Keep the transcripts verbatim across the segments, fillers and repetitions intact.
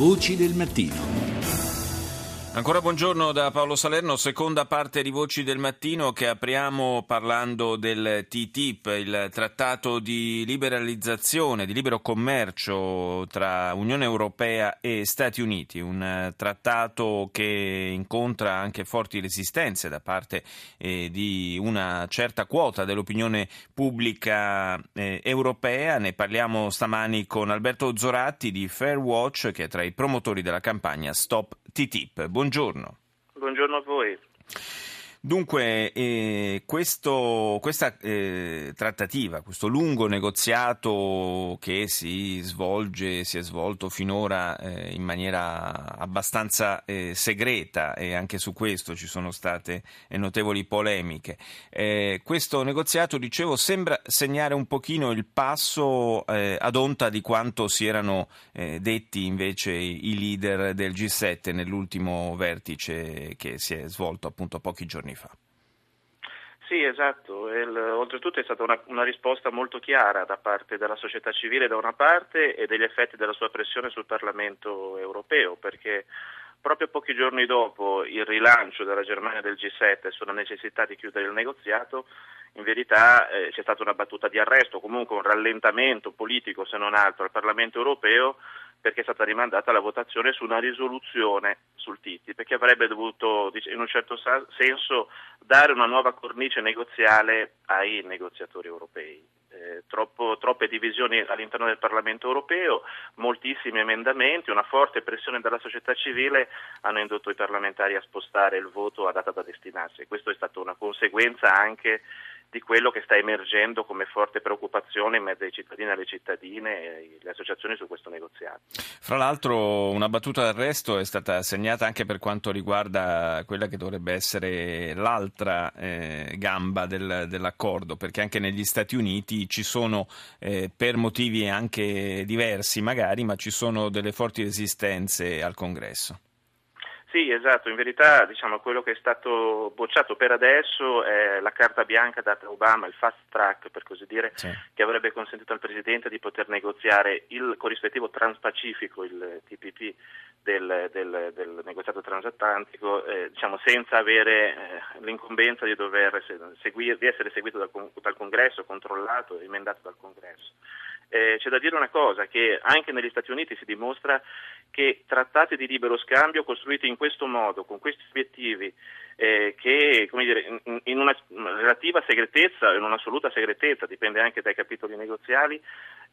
Voci del mattino. Ancora buongiorno da Paolo Salerno, seconda parte di Voci del Mattino che apriamo parlando del T T I P, il trattato di liberalizzazione, di libero commercio tra Unione Europea e Stati Uniti, un trattato che incontra anche forti resistenze da parte eh, di una certa quota dell'opinione pubblica eh, europea. Ne parliamo stamani con Alberto Zoratti di Fairwatch, che è tra i promotori della campagna Stop T T I P. Buongiorno. Buongiorno a voi. Dunque, eh, questo, questa eh, trattativa, questo lungo negoziato che si svolge, si è svolto finora eh, in maniera abbastanza eh, segreta, e anche su questo ci sono state eh, notevoli polemiche. Eh, questo negoziato, dicevo, sembra segnare un pochino il passo eh, ad onta di quanto si erano eh, detti invece i leader del G sette nell'ultimo vertice che si è svolto appunto pochi giorni fa. Sì, esatto. Il, oltretutto è stata una, una risposta molto chiara da parte della società civile da una parte e degli effetti della sua pressione sul Parlamento europeo, perché proprio pochi giorni dopo il rilancio della Germania del G sette sulla necessità di chiudere il negoziato, in verità eh, c'è stata una battuta di arresto, comunque un rallentamento politico se non altro al Parlamento europeo, perché è stata rimandata la votazione su una risoluzione sul T T I P, perché avrebbe dovuto in un certo senso dare una nuova cornice negoziale ai negoziatori europei. Eh, troppo, troppe divisioni all'interno del Parlamento europeo, moltissimi emendamenti, una forte pressione dalla società civile hanno indotto i parlamentari a spostare il voto a data da destinarsi. Questo è stato una conseguenza anche di quello che sta emergendo come forte preoccupazione in mezzo ai cittadini, alle cittadine e alle associazioni su questo negoziato. Fra l'altro una battuta d'arresto è stata segnata anche per quanto riguarda quella che dovrebbe essere l'altra eh, gamba del, dell'accordo, perché anche negli Stati Uniti ci sono, eh, per motivi anche diversi magari, ma ci sono delle forti resistenze al Congresso. Sì, esatto, in verità diciamo quello che è stato bocciato per adesso è la carta bianca data a Obama, il fast track per così dire, sì, che avrebbe consentito al Presidente di poter negoziare il corrispettivo transpacifico, il T P P del, del, del negoziato transatlantico, eh, diciamo senza avere eh, l'incombenza di dover seguir, di essere seguito dal, dal Congresso, controllato, emendato dal Congresso. Eh, c'è da dire una cosa, che anche negli Stati Uniti si dimostra che trattati di libero scambio costruiti in questo modo, con questi obiettivi, eh, che come dire, in, in una relativa segretezza, in un'assoluta segretezza, dipende anche dai capitoli negoziali,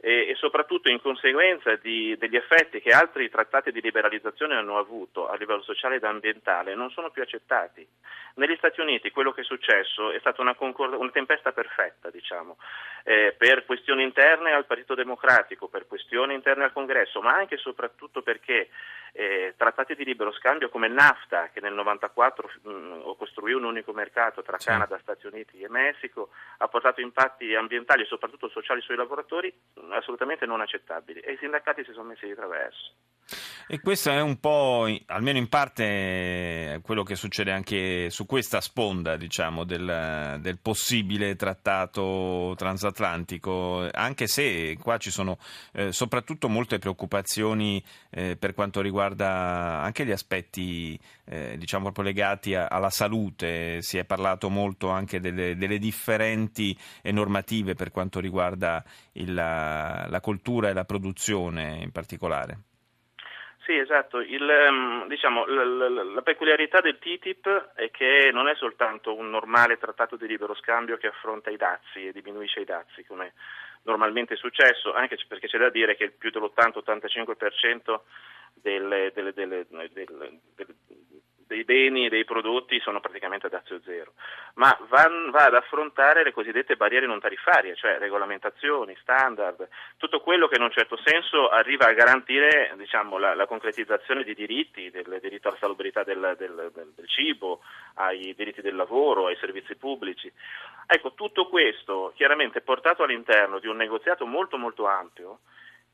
eh, e soprattutto in conseguenza di, degli effetti che altri trattati di liberalizzazione hanno avuto a livello sociale ed ambientale, non sono più accettati. Negli Stati Uniti quello che è successo è stata una, concorda- una tempesta perfetta, diciamo, eh, per questioni interne al Partito Democratico, per questioni interne al Congresso, ma anche e soprattutto perché eh, trattati di libero scambio come NAFTA, che nel novantaquattro mh, costruì un unico mercato tra sì. Canada, Stati Uniti e Messico, ha portato impatti ambientali e soprattutto sociali sui lavoratori assolutamente non accettabili, e i sindacati si sono messi di traverso. E questo è un po', almeno in parte, quello che succede anche su questa sponda, diciamo, del, del possibile trattato transatlantico, anche se qua ci sono eh, soprattutto molte preoccupazioni eh, per quanto riguarda anche gli aspetti eh, diciamo proprio legati a, alla salute. Si è parlato molto anche delle, delle differenti normative per quanto riguarda il, la, la coltura e la produzione in particolare. Sì, esatto. Il, diciamo, la, la, la peculiarità del T T I P è che non è soltanto un normale trattato di libero scambio che affronta i dazi e diminuisce i dazi, come normalmente è successo, anche perché c'è da dire che più dell'ottanta ottantacinque per cento delle, delle, delle, delle, delle, delle dei beni e dei prodotti sono praticamente a dazio zero, ma van, va ad affrontare le cosiddette barriere non tariffarie, cioè regolamentazioni, standard, tutto quello che in un certo senso arriva a garantire, diciamo, la, la concretizzazione di diritti, del diritto alla salubrità del, del, del, del cibo, ai diritti del lavoro, ai servizi pubblici. Ecco, tutto questo chiaramente portato all'interno di un negoziato molto molto ampio,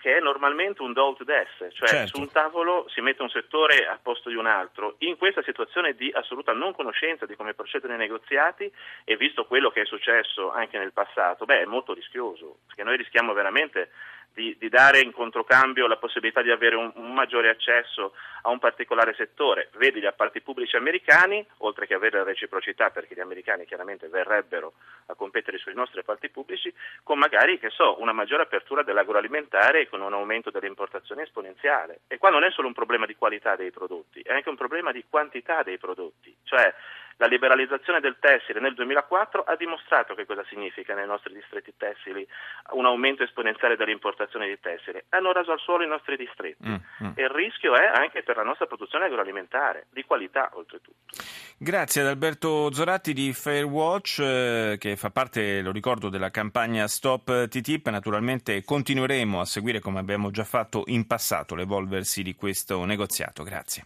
che è normalmente un do ut des, cioè certo, su un tavolo si mette un settore a posto di un altro. In questa situazione di assoluta non conoscenza di come procedono i negoziati, e visto quello che è successo anche nel passato, beh, è molto rischioso, perché noi rischiamo veramente di, di dare in controcambio la possibilità di avere un, un maggiore accesso a un particolare settore. Vedi gli appalti pubblici americani, oltre che avere la reciprocità, perché gli americani chiaramente verrebbero a competere sui nostri appalti pubblici, con magari, che so, una maggiore apertura dell'agroalimentare e con un aumento delle importazioni esponenziale. E qua non è solo un problema di qualità dei prodotti, è anche un problema di quantità dei prodotti. Cioè, la liberalizzazione del tessile nel duemilaquattro ha dimostrato che cosa significa nei nostri distretti tessili un aumento esponenziale dell'importazione di tessile. Hanno raso al suolo i nostri distretti mm, mm. e il rischio è anche per la nostra produzione agroalimentare, di qualità oltretutto. Grazie ad Alberto Zoratti di Fairwatch, eh, che fa parte, lo ricordo, della campagna Stop T T I P. Naturalmente continueremo a seguire, come abbiamo già fatto in passato, l'evolversi di questo negoziato. Grazie.